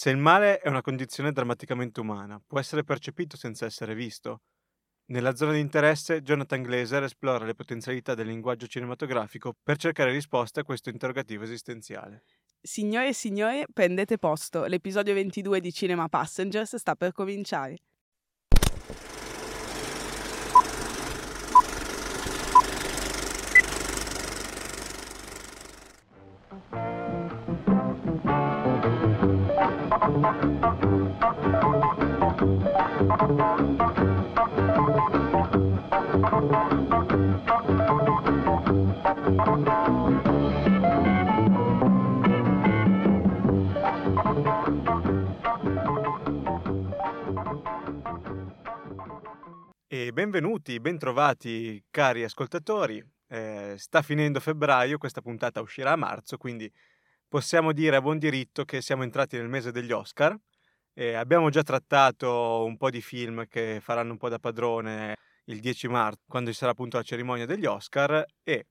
Se il male è una condizione drammaticamente umana, può essere percepito senza essere visto. Nella zona di interesse, Jonathan Glazer esplora le potenzialità del linguaggio cinematografico per cercare risposte a questo interrogativo esistenziale. Signore e signore, prendete posto. L'episodio 22 di Cinema Passengers sta per cominciare. E benvenuti, bentrovati cari ascoltatori, sta finendo febbraio, questa puntata uscirà a marzo, quindi possiamo dire a buon diritto che siamo entrati nel mese degli Oscar. Abbiamo già trattato un po' di film che faranno un po' da padrone il 10 marzo, quando ci sarà appunto la cerimonia degli Oscar, e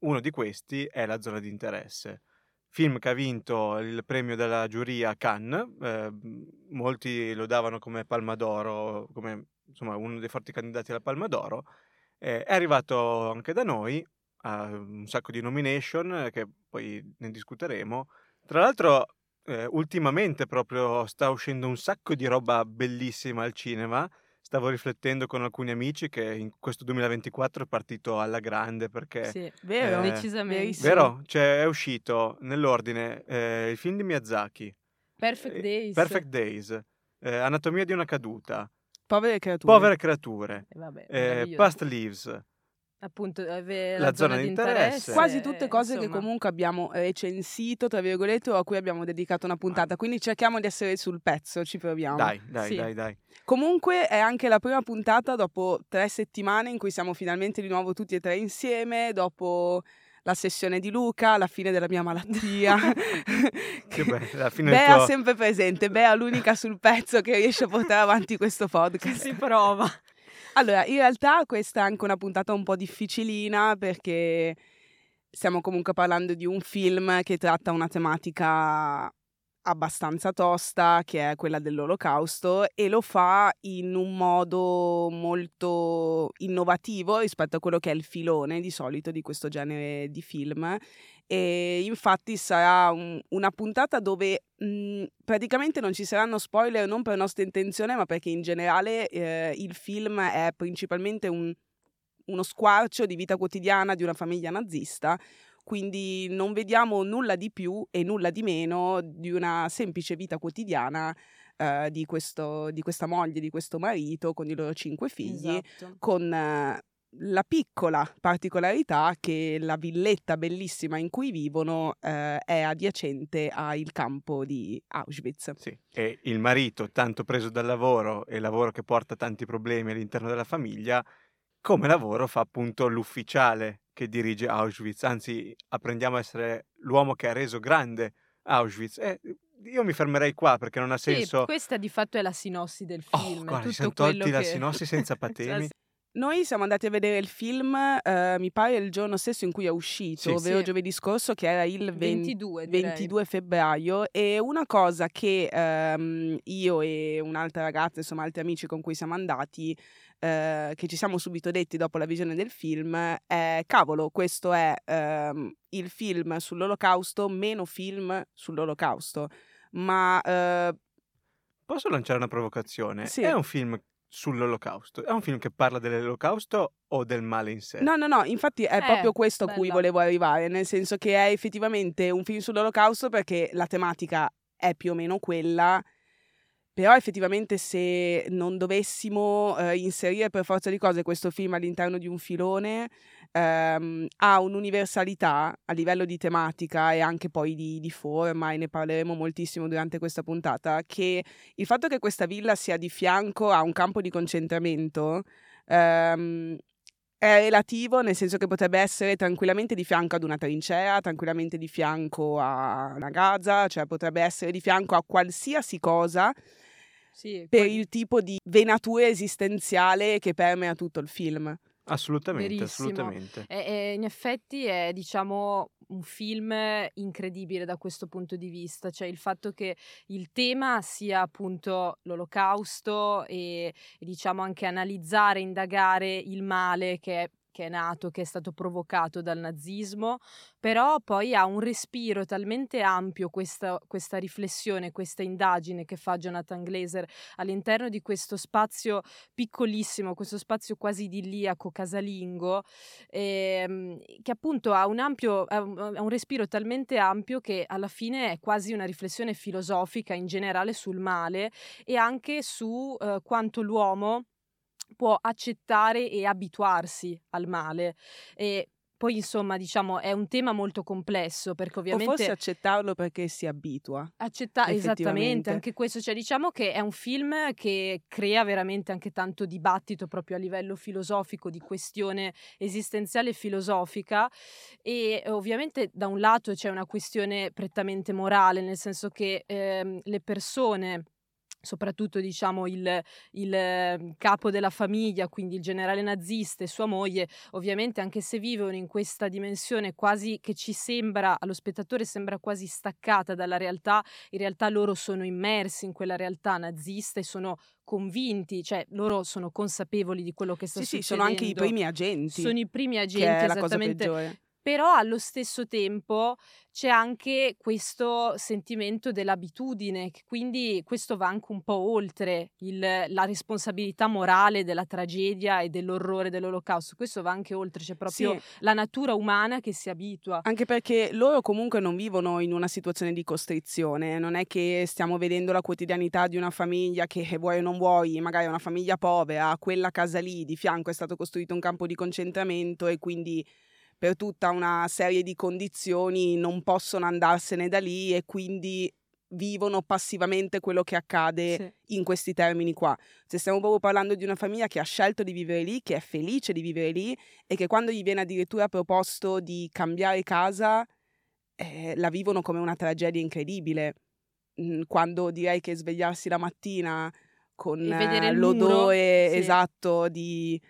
uno di questi è La zona di interesse, film che ha vinto il premio della giuria Cannes. Molti lo davano come Palma d'Oro, come insomma uno dei forti candidati alla Palma d'Oro. È arrivato anche da noi a un sacco di nomination che poi ne discuteremo. Tra l'altro ultimamente proprio sta uscendo un sacco di roba bellissima al cinema. Stavo riflettendo con alcuni amici che in questo 2024 è partito alla grande, perché... Sì, vero, decisamente. Vero, cioè è uscito nell'ordine il film di Miyazaki. Perfect Days. Anatomia di una caduta. Povere creature. Vabbè, Past Lives. Appunto, la zona di interesse. Quasi tutte cose insomma, che comunque abbiamo recensito, tra virgolette, o a cui abbiamo dedicato una puntata, quindi cerchiamo di essere sul pezzo, ci proviamo. Dai. Comunque è anche la prima puntata dopo 3 settimane in cui siamo finalmente di nuovo tutti e tre insieme, dopo la sessione di Luca, la fine della mia malattia. Che bella, Bea tuo... sempre presente, Bea l'unica sul pezzo che riesce a portare avanti questo podcast. Si prova. Allora, in realtà questa è anche una puntata un po' difficilina, perché stiamo comunque parlando di un film che tratta una tematica abbastanza tosta, che è quella dell'Olocausto, e lo fa in un modo molto innovativo rispetto a quello che è il filone di solito di questo genere di film. E infatti sarà una puntata dove praticamente non ci saranno spoiler, non per nostra intenzione, ma perché in generale il film è principalmente uno squarcio di vita quotidiana di una famiglia nazista. Quindi non vediamo nulla di più e nulla di meno di una semplice vita quotidiana di questa moglie, di questo marito, con i loro 5 figli, esatto. Con la piccola particolarità che la villetta bellissima in cui vivono è adiacente al campo di Auschwitz. Sì, e il marito, tanto preso dal lavoro, e lavoro che porta tanti problemi all'interno della famiglia, come lavoro fa appunto l'ufficiale che dirige Auschwitz, anzi apprendiamo a essere l'uomo che ha reso grande Auschwitz. Io mi fermerei qua perché non ha senso... Sì, questa di fatto è la sinossi del film. Oh, guarda, siamo tolti la sinossi senza patemi. Noi siamo andati a vedere il film, mi pare il giorno stesso in cui è uscito, sì, ovvero sì, giovedì scorso, che era il 22 febbraio, e una cosa che io e un'altra ragazza, insomma altri amici con cui siamo andati, che ci siamo subito detti dopo la visione del film è: cavolo, questo è il film sull'Olocausto meno film sull'Olocausto. Ma posso lanciare una provocazione? Sì. È un film sull'Olocausto? È un film che parla dell'Olocausto o del male in sé? No, infatti è proprio questo a cui volevo arrivare, nel senso che è effettivamente un film sull'Olocausto perché la tematica è più o meno quella. Però effettivamente se non dovessimo inserire per forza di cose questo film all'interno di un filone, ha un'universalità a livello di tematica e anche poi di forma, e ne parleremo moltissimo durante questa puntata, che il fatto che questa villa sia di fianco a un campo di concentramento è relativo, nel senso che potrebbe essere tranquillamente di fianco ad una trincea, tranquillamente di fianco a una Gaza, cioè potrebbe essere di fianco a qualsiasi cosa. Sì, per il tipo di venatura esistenziale che permea tutto il film. Assolutamente, verissimo. Assolutamente. E in effetti è, diciamo, un film incredibile da questo punto di vista, cioè il fatto che il tema sia appunto l'Olocausto e diciamo anche analizzare, indagare il male che è nato, che è stato provocato dal nazismo, però poi ha un respiro talmente ampio questa riflessione, questa indagine che fa Jonathan Glazer all'interno di questo spazio piccolissimo, questo spazio quasi idilliaco, casalingo, che appunto ha un respiro talmente ampio che alla fine è quasi una riflessione filosofica in generale sul male e anche su quanto l'uomo può accettare e abituarsi al male. E poi insomma diciamo è un tema molto complesso, perché ovviamente o forse accettarlo perché si abitua. Esattamente, anche questo, cioè diciamo che è un film che crea veramente anche tanto dibattito proprio a livello filosofico, di questione esistenziale e filosofica, e ovviamente da un lato c'è una questione prettamente morale, nel senso che le persone, soprattutto diciamo il capo della famiglia, quindi il generale nazista e sua moglie, ovviamente anche se vivono in questa dimensione quasi che ci sembra, allo spettatore sembra quasi staccata dalla realtà, in realtà loro sono immersi in quella realtà nazista e sono convinti, cioè loro sono consapevoli di quello che sta succedendo. Sì, sono anche i primi agenti. Sono i primi agenti, che è esattamente la cosa peggiore. Però allo stesso tempo c'è anche questo sentimento dell'abitudine, quindi questo va anche un po' oltre la responsabilità morale della tragedia e dell'orrore dell'Olocausto, questo va anche oltre, c'è proprio la natura umana che si abitua. Anche perché loro comunque non vivono in una situazione di costrizione, non è che stiamo vedendo la quotidianità di una famiglia che vuoi o non vuoi, magari è una famiglia povera, quella casa lì di fianco è stato costruito un campo di concentramento e quindi per tutta una serie di condizioni non possono andarsene da lì e quindi vivono passivamente quello che accade in questi termini qua. Cioè, stiamo proprio parlando di una famiglia che ha scelto di vivere lì, che è felice di vivere lì e che quando gli viene addirittura proposto di cambiare casa la vivono come una tragedia incredibile. Quando direi che svegliarsi la mattina con l'odore esatto di...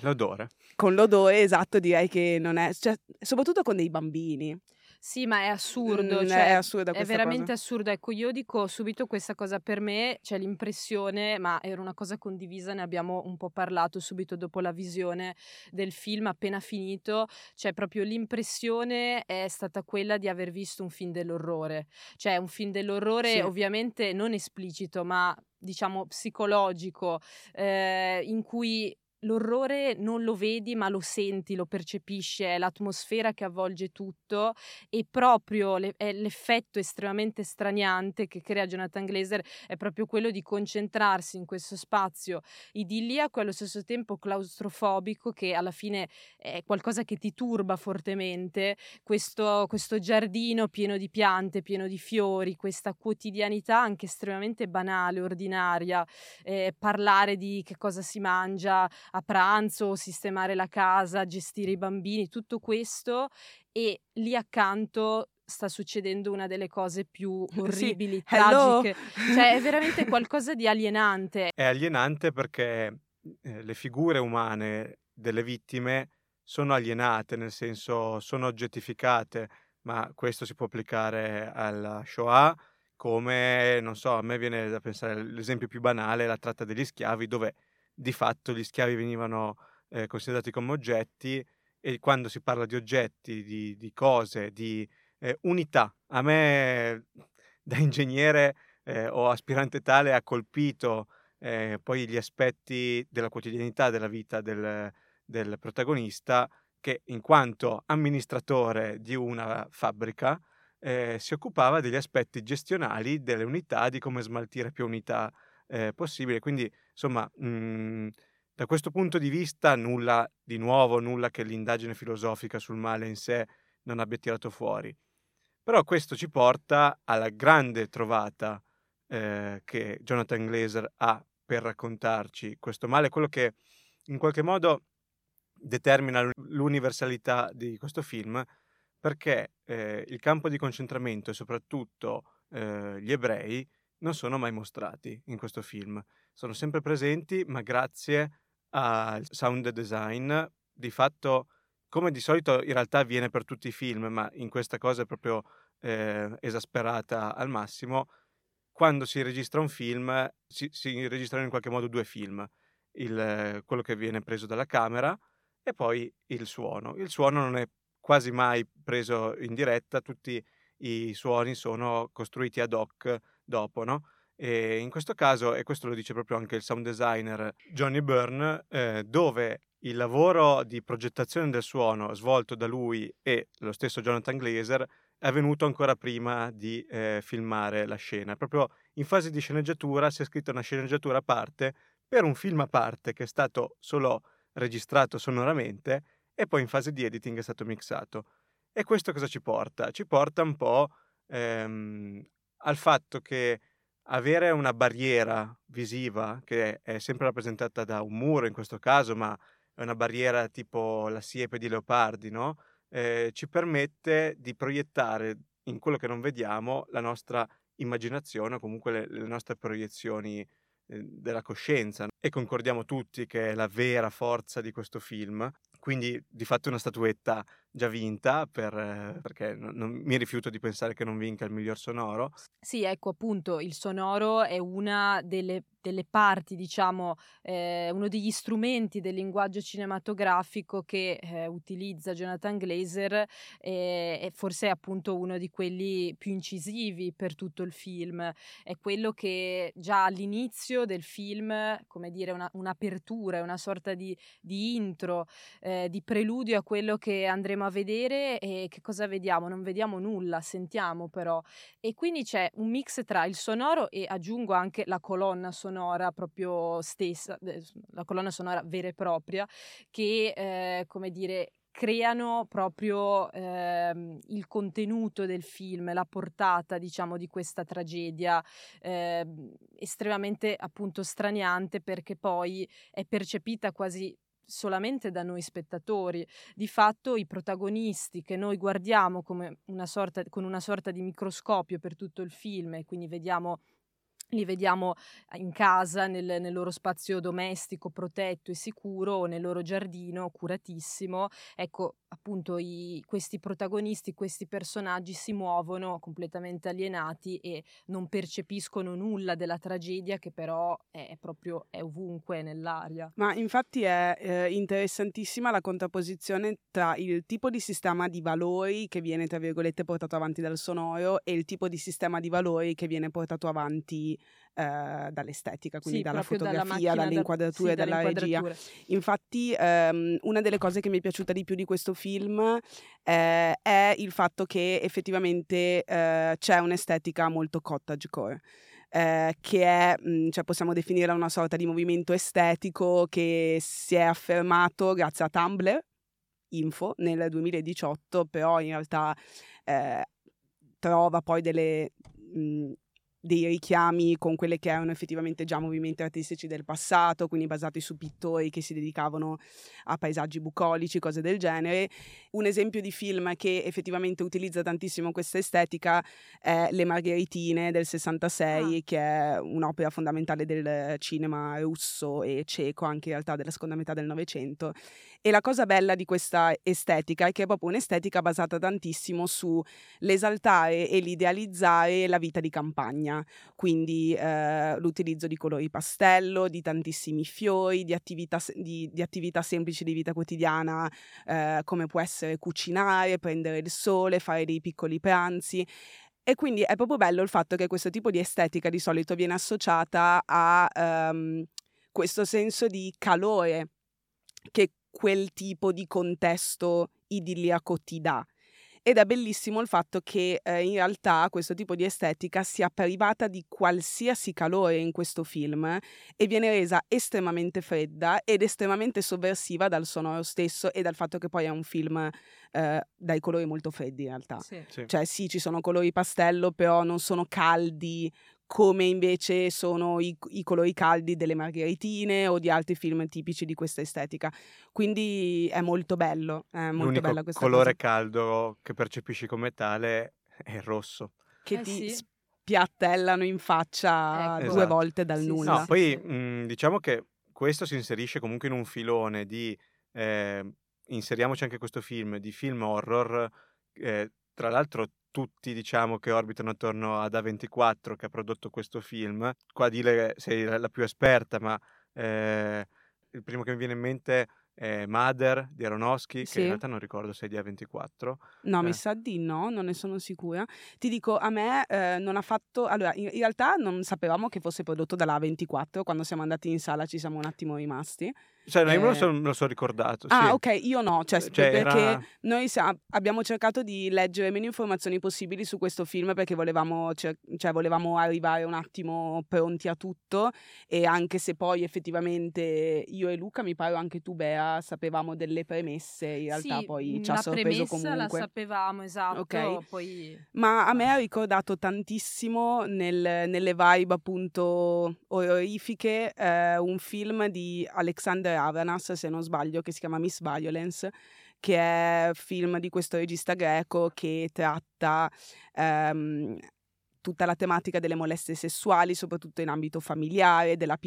l'odore. Con l'odore, esatto, direi che non è... Cioè, soprattutto con dei bambini. Sì, ma è assurdo. Cioè, è assurda questa cosa. È veramente assurda. Ecco, io dico subito questa cosa, per me c'è l'impressione, ma era una cosa condivisa, ne abbiamo un po' parlato subito dopo la visione del film appena finito, cioè proprio l'impressione è stata quella di aver visto un film dell'orrore. Cioè un film dell'orrore ovviamente non esplicito, ma diciamo psicologico, in cui... l'orrore non lo vedi ma lo senti, lo percepisci, è l'atmosfera che avvolge tutto e proprio è l'effetto estremamente straniante che crea Jonathan Glazer, è proprio quello di concentrarsi in questo spazio idilliaco e allo stesso tempo claustrofobico, che alla fine è qualcosa che ti turba fortemente, questo giardino pieno di piante, pieno di fiori, questa quotidianità anche estremamente banale, ordinaria, parlare di che cosa si mangia a pranzo, sistemare la casa, gestire i bambini, tutto questo, e lì accanto sta succedendo una delle cose più orribili, tragiche. Cioè è veramente qualcosa di alienante. È alienante perché le figure umane delle vittime sono alienate, nel senso sono oggettificate, ma questo si può applicare alla Shoah come, non so, a me viene da pensare l'esempio più banale, la tratta degli schiavi, dove di fatto gli schiavi venivano considerati come oggetti, e quando si parla di oggetti, di cose, di unità, a me da ingegnere o aspirante tale ha colpito poi gli aspetti della quotidianità della vita del protagonista, che in quanto amministratore di una fabbrica si occupava degli aspetti gestionali delle unità, di come smaltire più unità possibile. Quindi insomma da questo punto di vista nulla di nuovo, nulla che l'indagine filosofica sul male in sé non abbia tirato fuori, però questo ci porta alla grande trovata che Jonathan Glazer ha per raccontarci questo male, quello che in qualche modo determina l'universalità di questo film, perché il campo di concentramento e soprattutto gli ebrei non sono mai mostrati in questo film. Sono sempre presenti, ma grazie al sound design, di fatto come di solito in realtà avviene per tutti i film, ma in questa cosa è proprio esasperata al massimo, quando si registra un film si registrano in qualche modo due film, quello che viene preso dalla camera e poi il suono. Il suono non è quasi mai preso in diretta, tutti i suoni sono costruiti ad hoc dopo, no? E in questo caso, e questo lo dice proprio anche il sound designer Johnny Byrne, dove il lavoro di progettazione del suono svolto da lui e lo stesso Jonathan Glazer è avvenuto ancora prima di filmare la scena. Proprio in fase di sceneggiatura si è scritta una sceneggiatura a parte per un film a parte che è stato solo registrato sonoramente e poi in fase di editing è stato mixato. E questo cosa ci porta? Ci porta un po' al fatto che avere una barriera visiva, che è sempre rappresentata da un muro in questo caso, ma è una barriera tipo la siepe di leopardi, no? Ci permette di proiettare in quello che non vediamo la nostra immaginazione, o comunque le nostre proiezioni della coscienza. E concordiamo tutti che è la vera forza di questo film. Quindi di fatto una statuetta già vinta, perché non mi rifiuto di pensare che non vinca il miglior sonoro. Sì, ecco appunto, il sonoro è una delle parti, diciamo, uno degli strumenti del linguaggio cinematografico che utilizza Jonathan Glazer, e forse è appunto uno di quelli più incisivi per tutto il film. È quello che già all'inizio del film, come dire, un'apertura, una sorta di intro, di preludio a quello che andremo a vedere. E che cosa vediamo? Non vediamo nulla, sentiamo però. E quindi c'è un mix tra il sonoro e, aggiungo, anche la colonna sonora proprio stessa, la colonna sonora vera e propria, che come dire, creano proprio il contenuto del film, la portata, diciamo, di questa tragedia estremamente appunto straniante, perché poi è percepita quasi solamente da noi spettatori. Di fatto i protagonisti, che noi guardiamo con una sorta di microscopio per tutto il film, e quindi li vediamo in casa, nel loro spazio domestico protetto e sicuro, o nel loro giardino curatissimo. Ecco, appunto, questi protagonisti, questi personaggi si muovono completamente alienati e non percepiscono nulla della tragedia, che però è ovunque nell'aria. Ma infatti è interessantissima la contrapposizione tra il tipo di sistema di valori che viene, tra virgolette, portato avanti dal sonoro, e il tipo di sistema di valori che viene portato avanti dall'estetica, quindi sì, dalla fotografia, dalle inquadrature, dalla regia. Infatti una delle cose che mi è piaciuta di più di questo film è il fatto che effettivamente c'è un'estetica molto cottagecore, che è, cioè, possiamo definire una sorta di movimento estetico che si è affermato grazie a Tumblr Info nel 2018, però in realtà trova poi dei richiami con quelle che erano effettivamente già movimenti artistici del passato, quindi basati su pittori che si dedicavano a paesaggi bucolici, cose del genere. Un esempio di film che effettivamente utilizza tantissimo questa estetica è Le Margheritine del 66, che è un'opera fondamentale del cinema russo e ceco, anche in realtà della seconda metà del Novecento. E la cosa bella di questa estetica è che è proprio un'estetica basata tantissimo sull'esaltare e l'idealizzare la vita di campagna. Quindi l'utilizzo di colori pastello, di tantissimi fiori, di attività semplici di vita quotidiana, come può essere cucinare, prendere il sole, fare dei piccoli pranzi. E quindi è proprio bello il fatto che questo tipo di estetica di solito viene associata a questo senso di calore che quel tipo di contesto idilliaco ti dà. Ed è bellissimo il fatto che in realtà questo tipo di estetica sia privata di qualsiasi calore in questo film e viene resa estremamente fredda ed estremamente sovversiva dal sonoro stesso e dal fatto che poi è un film dai colori molto freddi in realtà. Sì. Sì. Cioè sì, ci sono colori pastello, però non sono caldi come invece sono i colori caldi delle Margheritine o di altri film tipici di questa estetica. Quindi è molto bello, è molto L'unico bella questa colore cosa. Caldo che percepisci come tale è il rosso. Che ti spiattellano in faccia, ecco, due volte dal nulla. No, poi diciamo che questo si inserisce comunque in un filone di inseriamoci anche questo film di film horror, tra l'altro tutti diciamo che orbitano attorno ad A24 che ha prodotto questo film. Qua Dile sei la più esperta, ma il primo che mi viene in mente è Mother di Aronofsky, sì, che in realtà non ricordo se è di A24. No, mi sa di no, non ne sono sicura. Ti dico, a me non ha fatto... Allora, in realtà non sapevamo che fosse prodotto dalla A24, quando siamo andati in sala ci siamo un attimo rimasti. Cioè, io me lo so ricordato. Sì. Ah, ok, io no, cioè perché noi abbiamo cercato di leggere meno informazioni possibili su questo film, perché volevamo arrivare un attimo pronti a tutto, e anche se poi effettivamente io e Luca, mi pare anche tu Bea, sapevamo delle premesse, in realtà sì, poi ci ha sorpreso comunque. La sapevamo, esatto. Okay. Poi... Ma a me ha ricordato tantissimo nelle vibe appunto orrorifiche un film di Alexander, se non sbaglio, che si chiama Miss Violence, che è film di questo regista greco che tratta tutta la tematica delle molestie sessuali, soprattutto in ambito familiare, della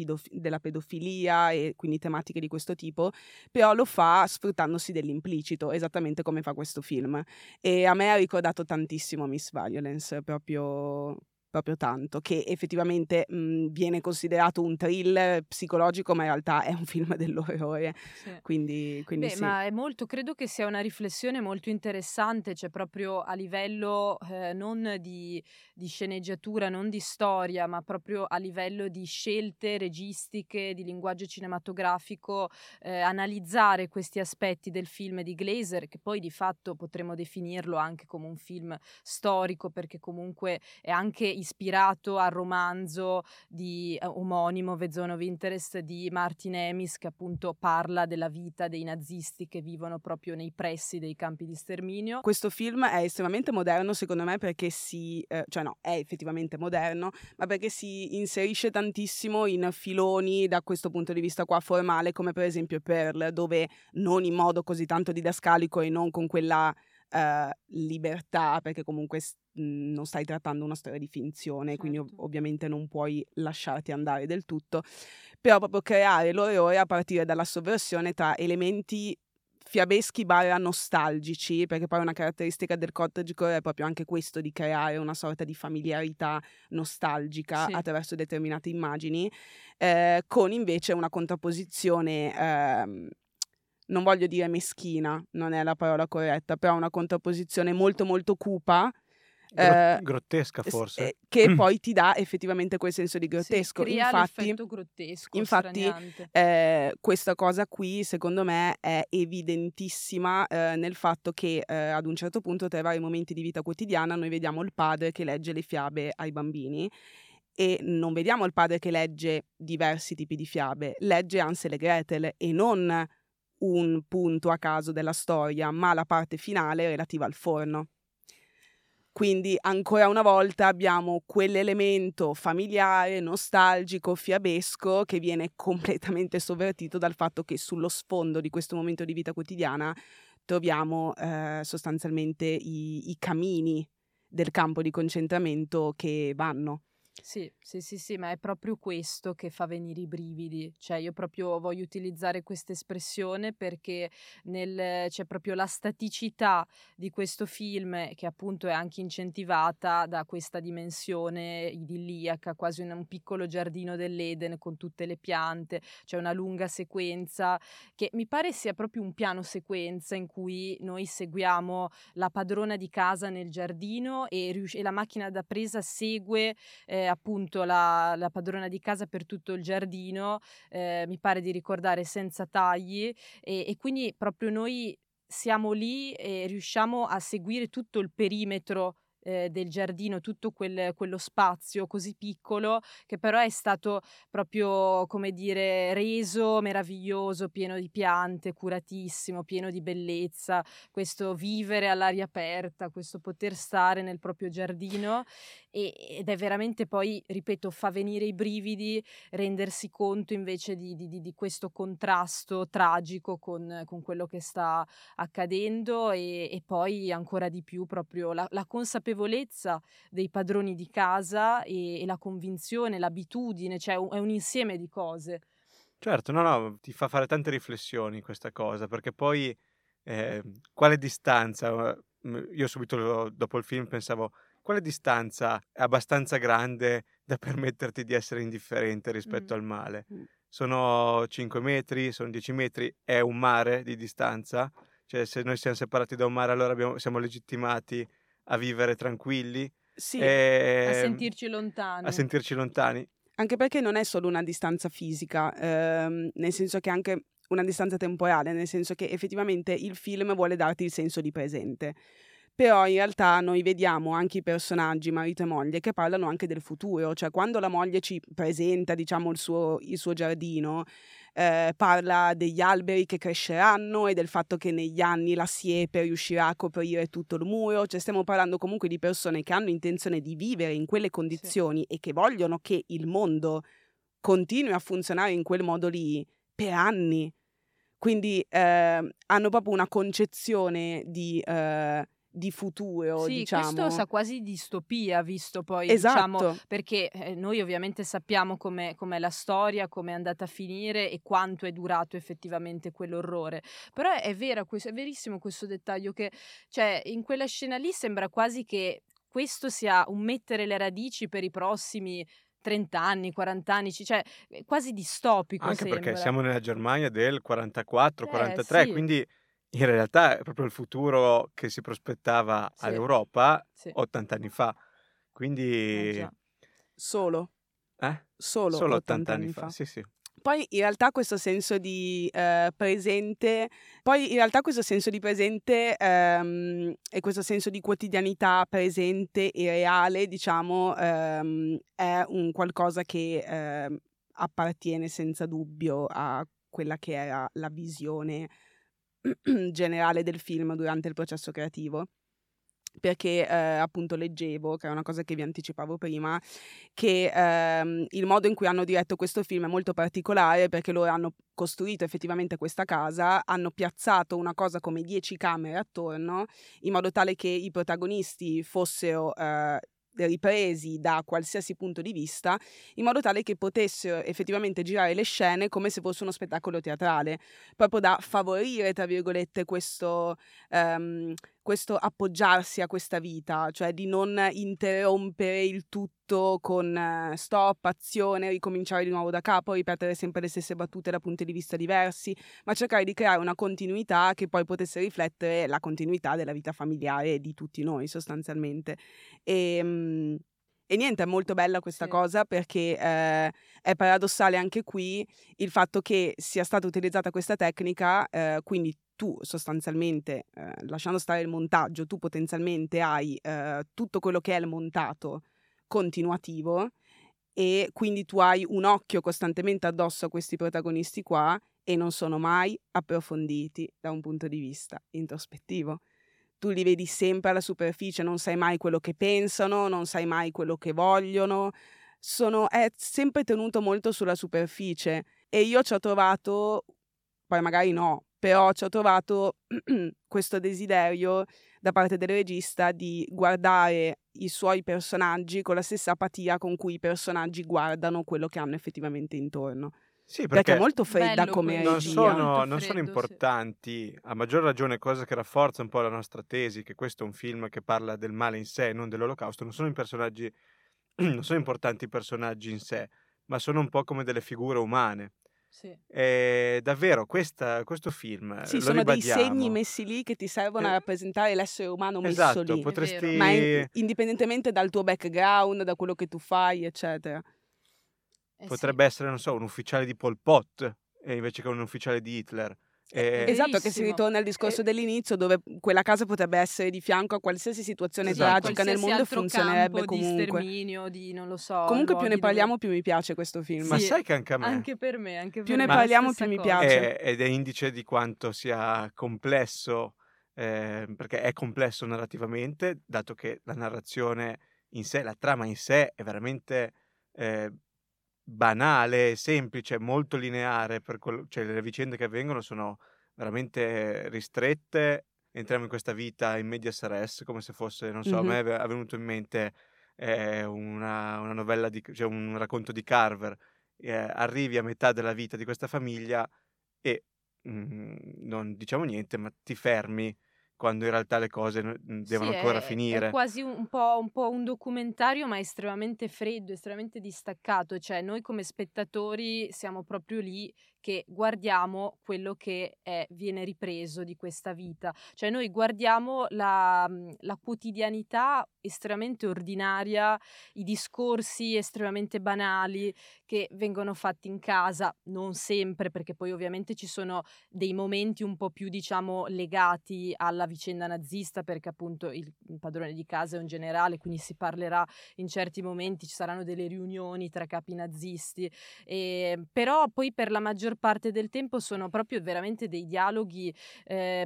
pedofilia e quindi tematiche di questo tipo, però lo fa sfruttandosi dell'implicito, esattamente come fa questo film, e a me ha ricordato tantissimo Miss Violence, proprio tanto, che effettivamente viene considerato un thriller psicologico, ma in realtà è un film dell'orrore, sì. Quindi beh, sì. Ma è molto, credo che sia una riflessione molto interessante, cioè proprio a livello non di sceneggiatura, non di storia, ma proprio a livello di scelte registiche, di linguaggio cinematografico, analizzare questi aspetti del film di Glazer, che poi di fatto potremmo definirlo anche come un film storico, perché comunque è anche ispirato al romanzo di omonimo The Zone of Interest di Martin Amis, che appunto parla della vita dei nazisti che vivono proprio nei pressi dei campi di sterminio. Questo film è estremamente moderno, secondo me, perché è effettivamente moderno, ma perché si inserisce tantissimo in filoni da questo punto di vista qua formale, come per esempio Pearl, dove non in modo così tanto didascalico e non con quella libertà, perché comunque non stai trattando una storia di finzione, certo. Quindi ovviamente non puoi lasciarti andare del tutto, però proprio creare l'orrore a partire dalla sovversione tra elementi fiabeschi / nostalgici, perché poi una caratteristica del cottagecore è proprio anche questo, di creare una sorta di familiarità nostalgica, sì, attraverso determinate immagini, con invece una contrapposizione non voglio dire meschina, non è la parola corretta, però una contrapposizione molto molto cupa, grottesca forse, che poi ti dà effettivamente quel senso di grottesco, sì, crea l'effetto grottesco, infatti questa cosa qui secondo me è evidentissima nel fatto che ad un certo punto, tra i vari momenti di vita quotidiana, noi vediamo il padre che legge le fiabe ai bambini, e non vediamo il padre che legge diversi tipi di fiabe, legge Hansel e Gretel, e non un punto a caso della storia, ma la parte finale relativa al forno. Quindi ancora una volta abbiamo quell'elemento familiare, nostalgico, fiabesco, che viene completamente sovvertito dal fatto che sullo sfondo di questo momento di vita quotidiana troviamo sostanzialmente i camini del campo di concentramento che vanno. Sì, ma è proprio questo che fa venire i brividi, cioè io proprio voglio utilizzare questa espressione perché c'è proprio la staticità di questo film, che appunto è anche incentivata da questa dimensione idilliaca, quasi un piccolo giardino dell'Eden con tutte le piante. C'è una lunga sequenza che mi pare sia proprio un piano sequenza in cui noi seguiamo la padrona di casa nel giardino e la macchina da presa segue appunto la padrona di casa per tutto il giardino, mi pare di ricordare, senza tagli, e quindi proprio noi siamo lì e riusciamo a seguire tutto il perimetro del giardino, tutto quello spazio così piccolo, che però è stato proprio, come dire, reso meraviglioso, pieno di piante, curatissimo, pieno di bellezza, questo vivere all'aria aperta, questo poter stare nel proprio giardino, ed è veramente, poi ripeto, fa venire i brividi rendersi conto invece di questo contrasto tragico con quello che sta accadendo, e poi ancora di più proprio la consapevolezza dei padroni di casa, e la convinzione, l'abitudine, cioè è un insieme di cose. Certo, no, ti fa fare tante riflessioni questa cosa, perché poi quale distanza, io subito dopo il film pensavo, quale distanza è abbastanza grande da permetterti di essere indifferente rispetto al male? Sono 5 metri, sono 10 metri, è un mare di distanza? Cioè, se noi siamo separati da un mare, allora siamo legittimati a vivere tranquilli? Sì, a sentirci lontani. A sentirci lontani. Anche perché non è solo una distanza fisica, nel senso che anche una distanza temporale, nel senso che effettivamente il film vuole darti il senso di presente. Però in realtà noi vediamo anche i personaggi, marito e moglie, che parlano anche del futuro. Cioè, quando la moglie ci presenta, diciamo, il suo giardino, parla degli alberi che cresceranno e del fatto che negli anni la siepe riuscirà a coprire tutto il muro. Cioè, stiamo parlando comunque di persone che hanno intenzione di vivere in quelle condizioni, sì, e che vogliono che il mondo continui a funzionare in quel modo lì per anni. Quindi hanno proprio una concezione di futuro, sì, diciamo. Sì, questo sa quasi distopia, visto poi, esatto, diciamo, perché noi ovviamente sappiamo com'è la storia, com'è andata a finire e quanto è durato effettivamente quell'orrore. Però è verissimo questo dettaglio che, cioè, in quella scena lì sembra quasi che questo sia un mettere le radici per i prossimi 30 anni, 40 anni, cioè quasi distopico. Anche sembra, perché siamo nella Germania del 44, 43, sì, quindi in realtà è proprio il futuro che si prospettava, sì, all'Europa, sì, 80 anni fa. Quindi solo 80 anni fa. Sì, sì. Poi in realtà questo senso di presente, e questo senso di quotidianità presente e reale, diciamo, è un qualcosa che appartiene senza dubbio a quella che era la visione generale del film durante il processo creativo, perché appunto leggevo, che è una cosa che vi anticipavo prima, che il modo in cui hanno diretto questo film è molto particolare, perché loro hanno costruito effettivamente questa casa, hanno piazzato una cosa come 10 camere attorno in modo tale che i protagonisti fossero ripresi da qualsiasi punto di vista, in modo tale che potessero effettivamente girare le scene come se fosse uno spettacolo teatrale, proprio da favorire, tra virgolette, questo appoggiarsi a questa vita, cioè di non interrompere il tutto con stop, azione, ricominciare di nuovo da capo, ripetere sempre le stesse battute da punti di vista diversi, ma cercare di creare una continuità che poi potesse riflettere la continuità della vita familiare di tutti noi, sostanzialmente. E niente, è molto bella questa, sì, cosa, perché è paradossale anche qui il fatto che sia stata utilizzata questa tecnica, quindi tu sostanzialmente, lasciando stare il montaggio, tu potenzialmente hai tutto quello che è il montato continuativo, e quindi tu hai un occhio costantemente addosso a questi protagonisti qua e non sono mai approfonditi da un punto di vista introspettivo. Tu li vedi sempre alla superficie, non sai mai quello che pensano, non sai mai quello che vogliono, è sempre tenuto molto sulla superficie, e io ci ho trovato, poi magari no, però ci ho trovato questo desiderio da parte del regista di guardare i suoi personaggi con la stessa apatia con cui i personaggi guardano quello che hanno effettivamente intorno. Sì, perché è molto fredda come regia. Non sono importanti, sì, a maggior ragione, cosa che rafforza un po' la nostra tesi, che questo è un film che parla del male in sé, non dell'olocausto. Non sono importanti i personaggi in sé, ma sono un po' come delle figure umane. Sì. Davvero, questo film, sì, lo sono, ribadiamo, dei segni messi lì che ti servono a rappresentare l'essere umano messo, esatto, lì, potresti... ma indipendentemente dal tuo background, da quello che tu fai, eccetera. Potrebbe, sì, essere, non so, un ufficiale di Pol Pot invece che un ufficiale di Hitler. Esatto, che si ritorna al discorso dell'inizio, dove quella casa potrebbe essere di fianco a qualsiasi situazione, esatto, tragica, qualsiasi nel mondo funzionerebbe comunque. Di sterminio, di non lo so. Comunque più ne parliamo, più mi piace questo film. Sì, ma sai che anche a me. Anche per me, anche per più me. Ne parliamo, più mi piace. Ed è indice di quanto sia complesso, perché è complesso narrativamente, dato che la narrazione in sé, la trama in sé è veramente banale, semplice, molto lineare, cioè le vicende che avvengono sono veramente ristrette. Entriamo in questa vita in medias res, come se fosse, non so, a me è venuto in mente una novella, cioè un racconto di Carver. Arrivi a metà della vita di questa famiglia e non diciamo niente, ma ti fermi quando in realtà le cose devono ancora finire. È quasi un po' un documentario, ma estremamente freddo, estremamente distaccato. Cioè noi come spettatori siamo proprio lì che guardiamo quello che viene ripreso di questa vita. Cioè noi guardiamo la quotidianità estremamente ordinaria, i discorsi estremamente banali che vengono fatti in casa, non sempre, perché poi ovviamente ci sono dei momenti un po' più, diciamo, legati alla vicenda nazista, perché appunto il padrone di casa è un generale, quindi si parlerà in certi momenti, ci saranno delle riunioni tra capi nazisti, però poi per la maggior parte del tempo sono proprio veramente dei dialoghi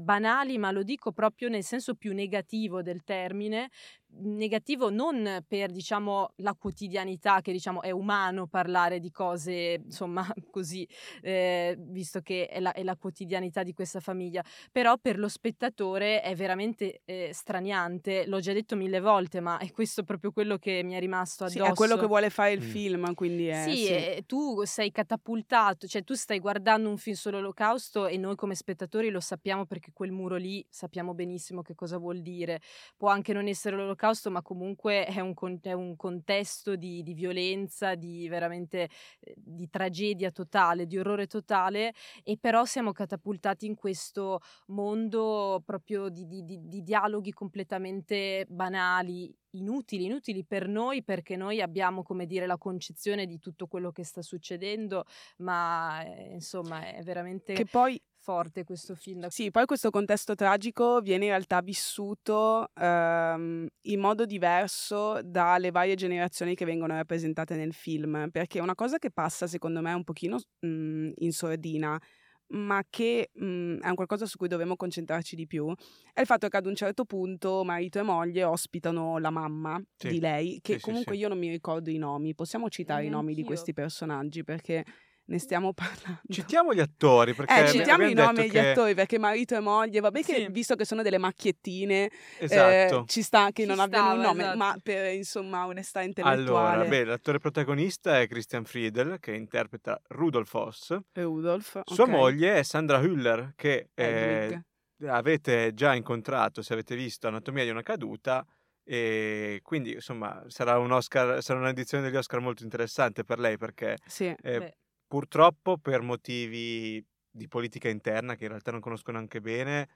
banali, ma lo dico proprio nel senso più negativo del termine, negativo non per, diciamo, la quotidianità, che diciamo è umano parlare di cose insomma così, visto che è la quotidianità di questa famiglia, però per lo spettatore è veramente straniante. L'ho già detto mille volte, ma è questo proprio quello che mi è rimasto addosso. Sì, è quello che vuole fare il film, quindi sì. Tu sei catapultato, cioè tu stai guardando un film sull'Olocausto e noi come spettatori lo sappiamo, perché quel muro lì sappiamo benissimo che cosa vuol dire. Può anche non essere l'Olocausto, ma comunque è un contesto di violenza, di veramente di tragedia totale, di orrore totale, e però siamo catapultati in questo mondo proprio di dialoghi completamente banali, inutili per noi, perché noi abbiamo, come dire, la concezione di tutto quello che sta succedendo, ma insomma è veramente... Che poi... forte questo film. Sì, poi questo contesto tragico viene in realtà vissuto in modo diverso dalle varie generazioni che vengono rappresentate nel film, perché è una cosa che passa secondo me un pochino in sordina, ma che è un qualcosa su cui dovremmo concentrarci di più, è il fatto che ad un certo punto marito e moglie ospitano la mamma di lei, che comunque io non mi ricordo i nomi. Possiamo citare i nomi di questi personaggi, perché... ne stiamo parlando. Citiamo gli attori, perché citiamo i nomi degli attori, perché marito e moglie, vabbè, che visto che sono delle macchiettine, esatto, ci sta che ci non abbiano un nome, esatto, ma per, insomma, onestà intellettuale. Allora, l'attore protagonista è Christian Friedel, che interpreta Rudolf Höss. Rudolf, sua moglie è Sandra Hüller, che avete già incontrato se avete visto Anatomia di una caduta, e quindi insomma sarà un'edizione degli Oscar molto interessante per lei, perché purtroppo, per motivi di politica interna che in realtà non conosco neanche bene,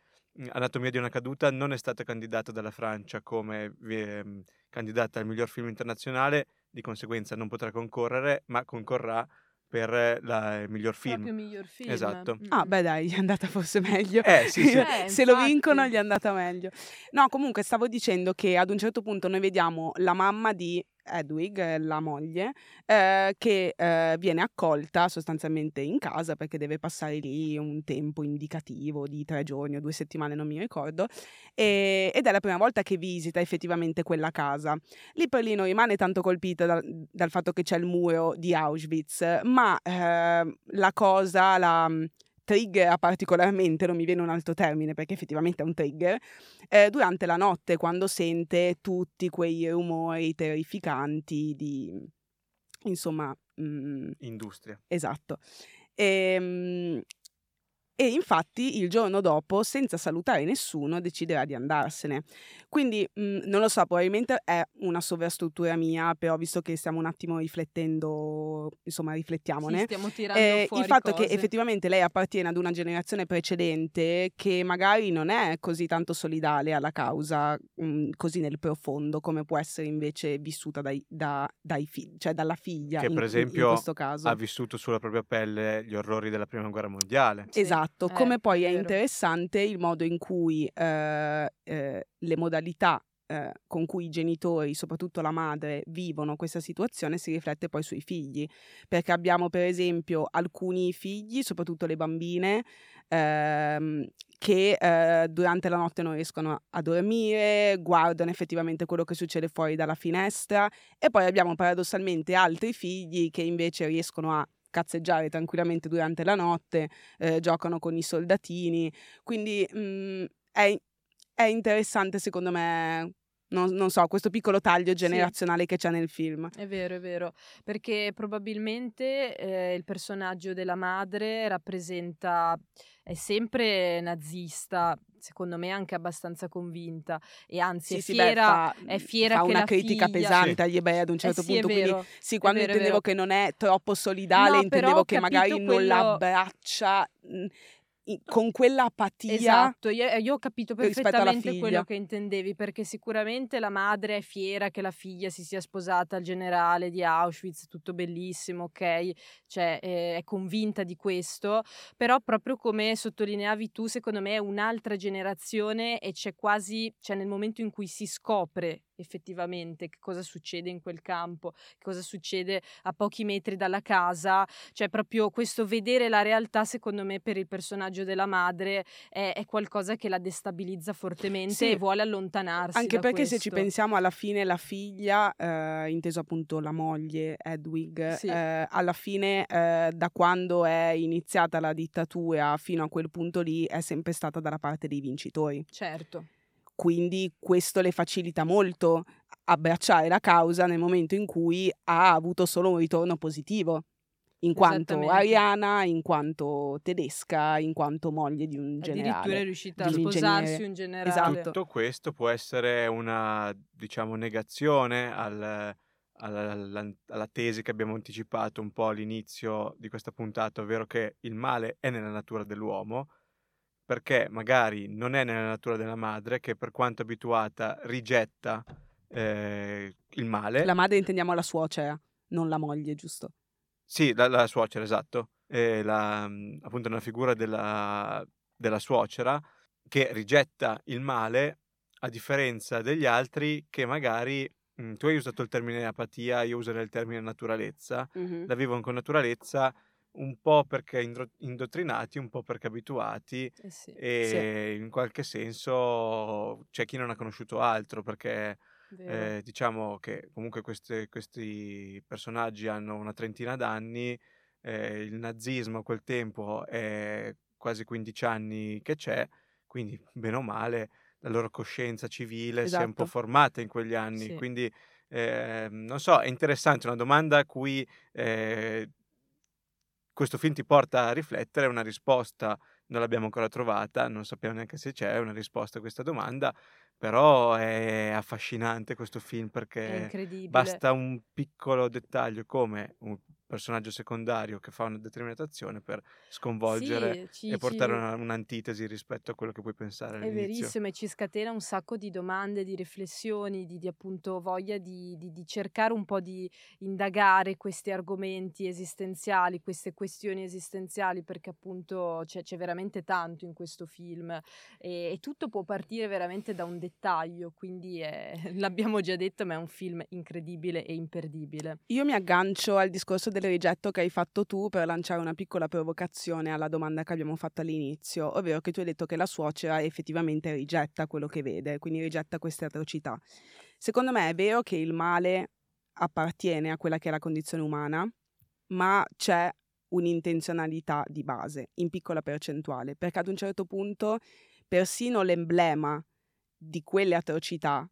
Anatomia di una caduta non è stata candidata dalla Francia come candidata al miglior film internazionale, di conseguenza non potrà concorrere, ma concorrà per il miglior film. Proprio miglior film. Esatto. Ah, beh dai, gli è andata forse meglio. Sì. Se lo vincono gli è andata meglio. No, comunque stavo dicendo che ad un certo punto noi vediamo la mamma di Hedwig, la moglie, che viene accolta sostanzialmente in casa, perché deve passare lì un tempo indicativo di 3 giorni o 2 settimane, non mi ricordo, ed è la prima volta che visita effettivamente quella casa. Lì per lì non rimane tanto colpita dal fatto che c'è il muro di Auschwitz, ma la trigger particolarmente, non mi viene un altro termine perché effettivamente è un trigger, durante la notte, quando sente tutti quei rumori terrificanti di, insomma... industria. Esatto. E infatti il giorno dopo, senza salutare nessuno, deciderà di andarsene. Quindi non lo so, probabilmente è una sovrastruttura mia, però visto che stiamo un attimo riflettendo, insomma riflettiamone, stiamo tirando fuori il fatto cose. Che effettivamente lei appartiene ad una generazione precedente che magari non è così tanto solidale alla causa così nel profondo come può essere invece vissuta cioè dalla figlia, che per esempio in questo caso ha vissuto sulla propria pelle gli orrori della prima guerra mondiale. Esatto. Come poi è interessante il modo in cui le modalità con cui i genitori, soprattutto la madre, vivono questa situazione si riflette poi sui figli, perché abbiamo per esempio alcuni figli, soprattutto le bambine, che durante la notte non riescono a dormire, guardano effettivamente quello che succede fuori dalla finestra, e poi abbiamo paradossalmente altri figli che invece riescono a cazzeggiare tranquillamente durante la notte, giocano con i soldatini, quindi è interessante secondo me, non so, questo piccolo taglio generazionale che c'è nel film. È vero, perché probabilmente il personaggio della madre rappresenta è sempre nazista, secondo me anche abbastanza convinta, e anzi è fiera fa che una critica figlia... pesante agli ebei ad un certo punto, è vero, quindi sì, quando è vero, intendevo che non è troppo solidale, no, intendevo che magari non la abbraccia con quella apatia. Esatto, io ho capito perfettamente quello che intendevi, perché sicuramente la madre è fiera che la figlia si sia sposata al generale di Auschwitz, tutto bellissimo, ok, cioè è convinta di questo, però proprio come sottolineavi tu, secondo me è un'altra generazione e c'è quasi, cioè nel momento in cui si scopre effettivamente che cosa succede in quel campo, che cosa succede a pochi metri dalla casa, cioè proprio questo vedere la realtà, secondo me, per il personaggio della madre è qualcosa che la destabilizza fortemente, sì, e vuole allontanarsi anche da perché questo. Se ci pensiamo, alla fine la figlia, inteso appunto la moglie Hedwig, sì, alla fine da quando è iniziata la dittatura fino a quel punto lì è sempre stata dalla parte dei vincitori, certo. Quindi questo le facilita molto abbracciare la causa nel momento in cui ha avuto solo un ritorno positivo, in quanto ariana, in quanto tedesca, in quanto moglie di un generale. Addirittura è riuscita a sposarsi un generale. Esatto. Tutto questo può essere una, diciamo, negazione alla tesi che abbiamo anticipato un po' all'inizio di questa puntata, ovvero che il male è nella natura dell'uomo, perché magari non è nella natura della madre, che per quanto abituata rigetta il male. La madre intendiamo la suocera, non la moglie, giusto? Sì, la suocera, esatto. Appunto una figura della suocera che rigetta il male, a differenza degli altri che magari... tu hai usato il termine apatia, io userei il termine naturalezza. Mm-hmm. La vivono con naturalezza, un po' perché indottrinati, un po' perché abituati, sì, e sì, in qualche senso c'è chi non ha conosciuto altro, perché diciamo che comunque questi personaggi hanno una 30 d'anni, il nazismo a quel tempo è quasi 15 anni che c'è, quindi bene o male la loro coscienza civile, esatto, si è un po' formata in quegli anni, sì, quindi non so, è interessante, una domanda a cui questo film ti porta a riflettere, una risposta non l'abbiamo ancora trovata, non sappiamo neanche se c'è una risposta a questa domanda, però è affascinante questo film, perché basta un piccolo dettaglio come un personaggio secondario che fa una determinata azione per sconvolgere, sì, e portare un'antitesi rispetto a quello che puoi pensare all'inizio. È verissimo, e ci scatena un sacco di domande, di riflessioni, di appunto voglia di cercare un po' di indagare questi argomenti esistenziali, queste questioni esistenziali, perché appunto c'è veramente tanto in questo film e tutto può partire veramente da un dettaglio, quindi l'abbiamo già detto, ma è un film incredibile e imperdibile. Io mi aggancio al discorso del rigetto che hai fatto tu per lanciare una piccola provocazione alla domanda che abbiamo fatto all'inizio, ovvero che tu hai detto che la suocera effettivamente rigetta quello che vede, quindi rigetta queste atrocità. Secondo me è vero che il male appartiene a quella che è la condizione umana, ma c'è un'intenzionalità di base, in piccola percentuale, perché ad un certo punto persino l'emblema di quelle atrocità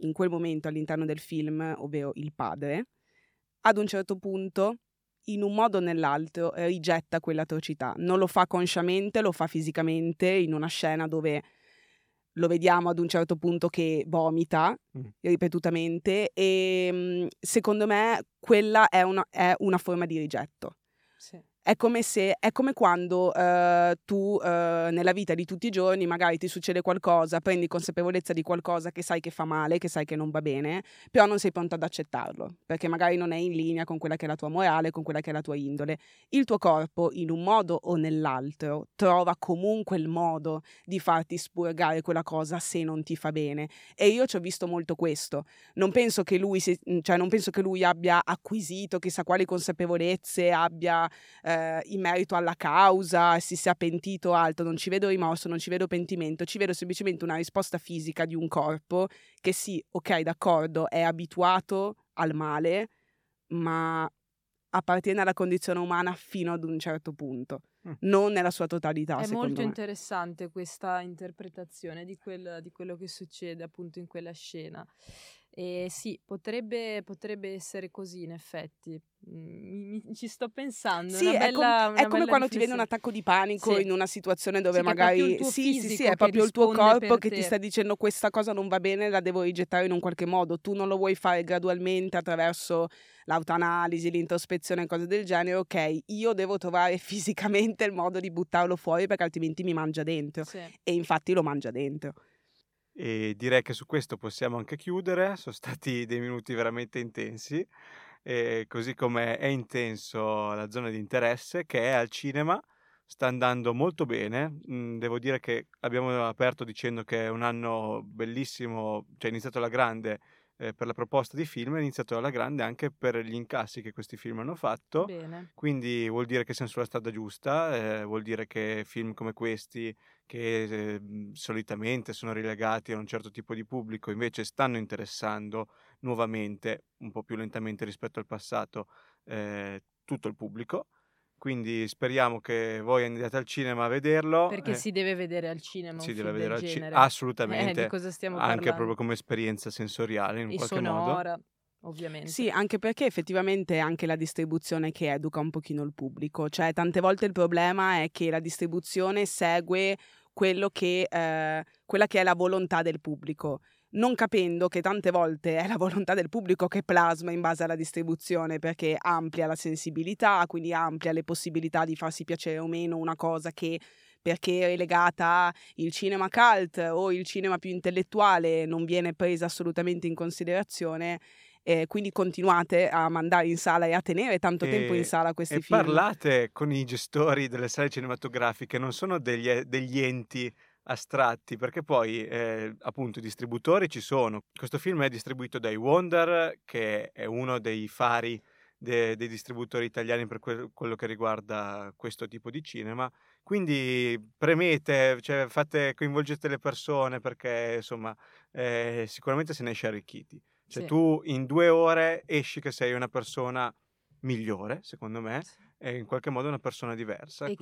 in quel momento all'interno del film, ovvero il padre, ad un certo punto, in un modo o nell'altro, rigetta quell'atrocità. Non lo fa consciamente, lo fa fisicamente, in una scena dove lo vediamo ad un certo punto che vomita ripetutamente, e secondo me quella è una forma di rigetto. Sì. È come quando tu nella vita di tutti i giorni magari ti succede qualcosa, prendi consapevolezza di qualcosa che sai che fa male, che sai che non va bene, però non sei pronto ad accettarlo, perché magari non è in linea con quella che è la tua morale, con quella che è la tua indole. Il tuo corpo, in un modo o nell'altro, trova comunque il modo di farti spurgare quella cosa se non ti fa bene. E io ci ho visto molto questo. Non penso che lui abbia acquisito chissà quali consapevolezze, abbia... in merito alla causa si sia pentito, altro, non ci vedo rimorso, non ci vedo pentimento, ci vedo semplicemente una risposta fisica di un corpo che sì, ok, d'accordo, è abituato al male, ma appartiene alla condizione umana fino ad un certo punto, non nella sua totalità. È molto interessante questa interpretazione di quello che succede appunto in quella scena. E sì, potrebbe essere così, in effetti. Ci sto pensando. Sì, è come quando ti viene un attacco di panico, sì, in una situazione dove, sì, magari sì, è proprio il tuo corpo che ti sta dicendo questa cosa non va bene, la devo rigettare in un qualche modo. Tu non lo vuoi fare gradualmente attraverso l'autoanalisi, l'introspezione, cose del genere. Ok, io devo trovare fisicamente il modo di buttarlo fuori perché altrimenti mi mangia dentro, sì. E infatti lo mangia dentro. E direi che su questo possiamo anche chiudere. Sono stati dei minuti veramente intensi, così come è intenso La zona di interesse, che è al cinema, sta andando molto bene. Devo dire che abbiamo aperto dicendo che è un anno bellissimo, cioè è iniziato alla grande per la proposta di film, è iniziato alla grande anche per gli incassi che questi film hanno fatto. Bene. Quindi vuol dire che siamo sulla strada giusta, vuol dire che film come questi, che solitamente sono relegati a un certo tipo di pubblico, invece stanno interessando nuovamente, un po' più lentamente rispetto al passato, tutto il pubblico. Quindi speriamo che voi andiate al cinema a vederlo. Perché si deve vedere al cinema un film del genere. Assolutamente. Di cosa stiamo parlando? Anche proprio come esperienza sensoriale, in un qualche modo. Ovviamente. Sì, anche perché effettivamente è anche la distribuzione che educa un pochino il pubblico. Cioè, tante volte il problema è che la distribuzione segue quella che è la volontà del pubblico, non capendo che tante volte è la volontà del pubblico che plasma in base alla distribuzione, perché amplia la sensibilità, quindi amplia le possibilità di farsi piacere o meno una cosa che, perché è legata al cinema cult o il cinema più intellettuale, non viene presa assolutamente in considerazione. Quindi continuate a mandare in sala e a tenere tanto tempo in sala questi film. E parlate con i gestori delle sale cinematografiche, non sono degli enti astratti, perché poi appunto i distributori ci sono. Questo film è distribuito dai Wonder, che è uno dei fari dei distributori italiani per quello che riguarda questo tipo di cinema. Quindi premete, cioè coinvolgete le persone, perché insomma sicuramente se ne esce arricchiti. Cioè, sì, tu in 2 ore esci che sei una persona migliore, secondo me, sì, e in qualche modo una persona diversa. E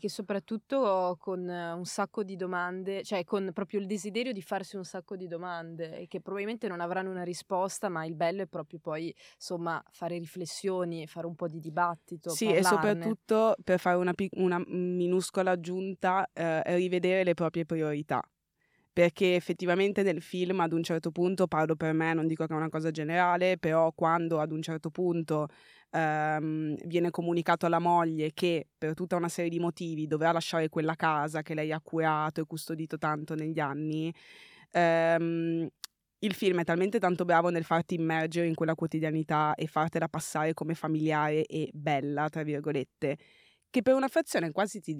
che soprattutto con un sacco di domande, cioè con proprio il desiderio di farsi un sacco di domande, e che probabilmente non avranno una risposta, ma il bello è proprio poi, insomma, fare riflessioni, fare un po' di dibattito, sì, parlarne. E soprattutto, per fare una minuscola aggiunta, rivedere le proprie priorità. Perché effettivamente nel film, ad un certo punto, parlo per me, non dico che è una cosa generale, però quando ad un certo punto viene comunicato alla moglie che per tutta una serie di motivi dovrà lasciare quella casa che lei ha curato e custodito tanto negli anni, il film è talmente tanto bravo nel farti immergere in quella quotidianità e fartela passare come familiare e bella, tra virgolette, che per una frazione quasi che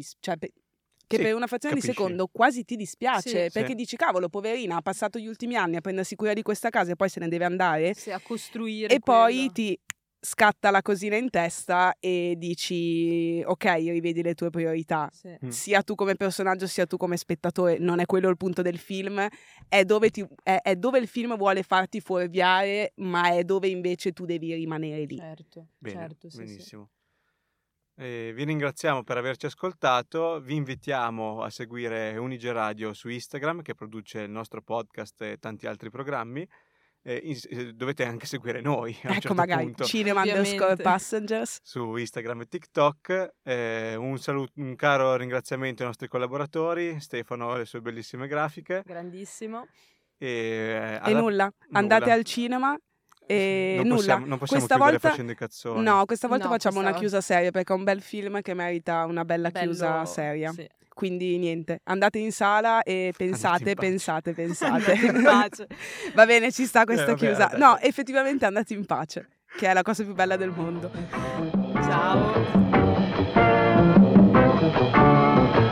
sì, per una frazione, capisci, di secondo quasi ti dispiace, sì, perché sì, dici cavolo, poverina, ha passato gli ultimi anni a prendersi cura di questa casa e poi se ne deve andare, sì, a costruire, e quello. Poi ti scatta la cosina in testa e dici ok, rivedi le tue priorità, sì, sia tu come personaggio sia tu come spettatore. Non è quello il punto del film, è dove il film vuole farti fuorviare, ma è dove invece tu devi rimanere lì. Certo. Bene, certo, sì, benissimo, sì. Vi ringraziamo per averci ascoltato, vi invitiamo a seguire Unige Radio su Instagram, che produce il nostro podcast e tanti altri programmi. Dovete anche seguire noi a un certo punto. Cinema_Passengers su Instagram e TikTok. Un caro ringraziamento ai nostri collaboratori, Stefano e le sue bellissime grafiche, grandissimo, andate al cinema. Non possiamo chiudere facendo i cazzoni. No, questa volta facciamo una chiusa seria, perché è un bel film che merita una bella chiusa seria, sì. Quindi niente, andate in sala e pensate in pace. Va bene, ci sta questa chiusa, vabbè. No, effettivamente andate in pace, che è la cosa più bella del mondo. Ciao.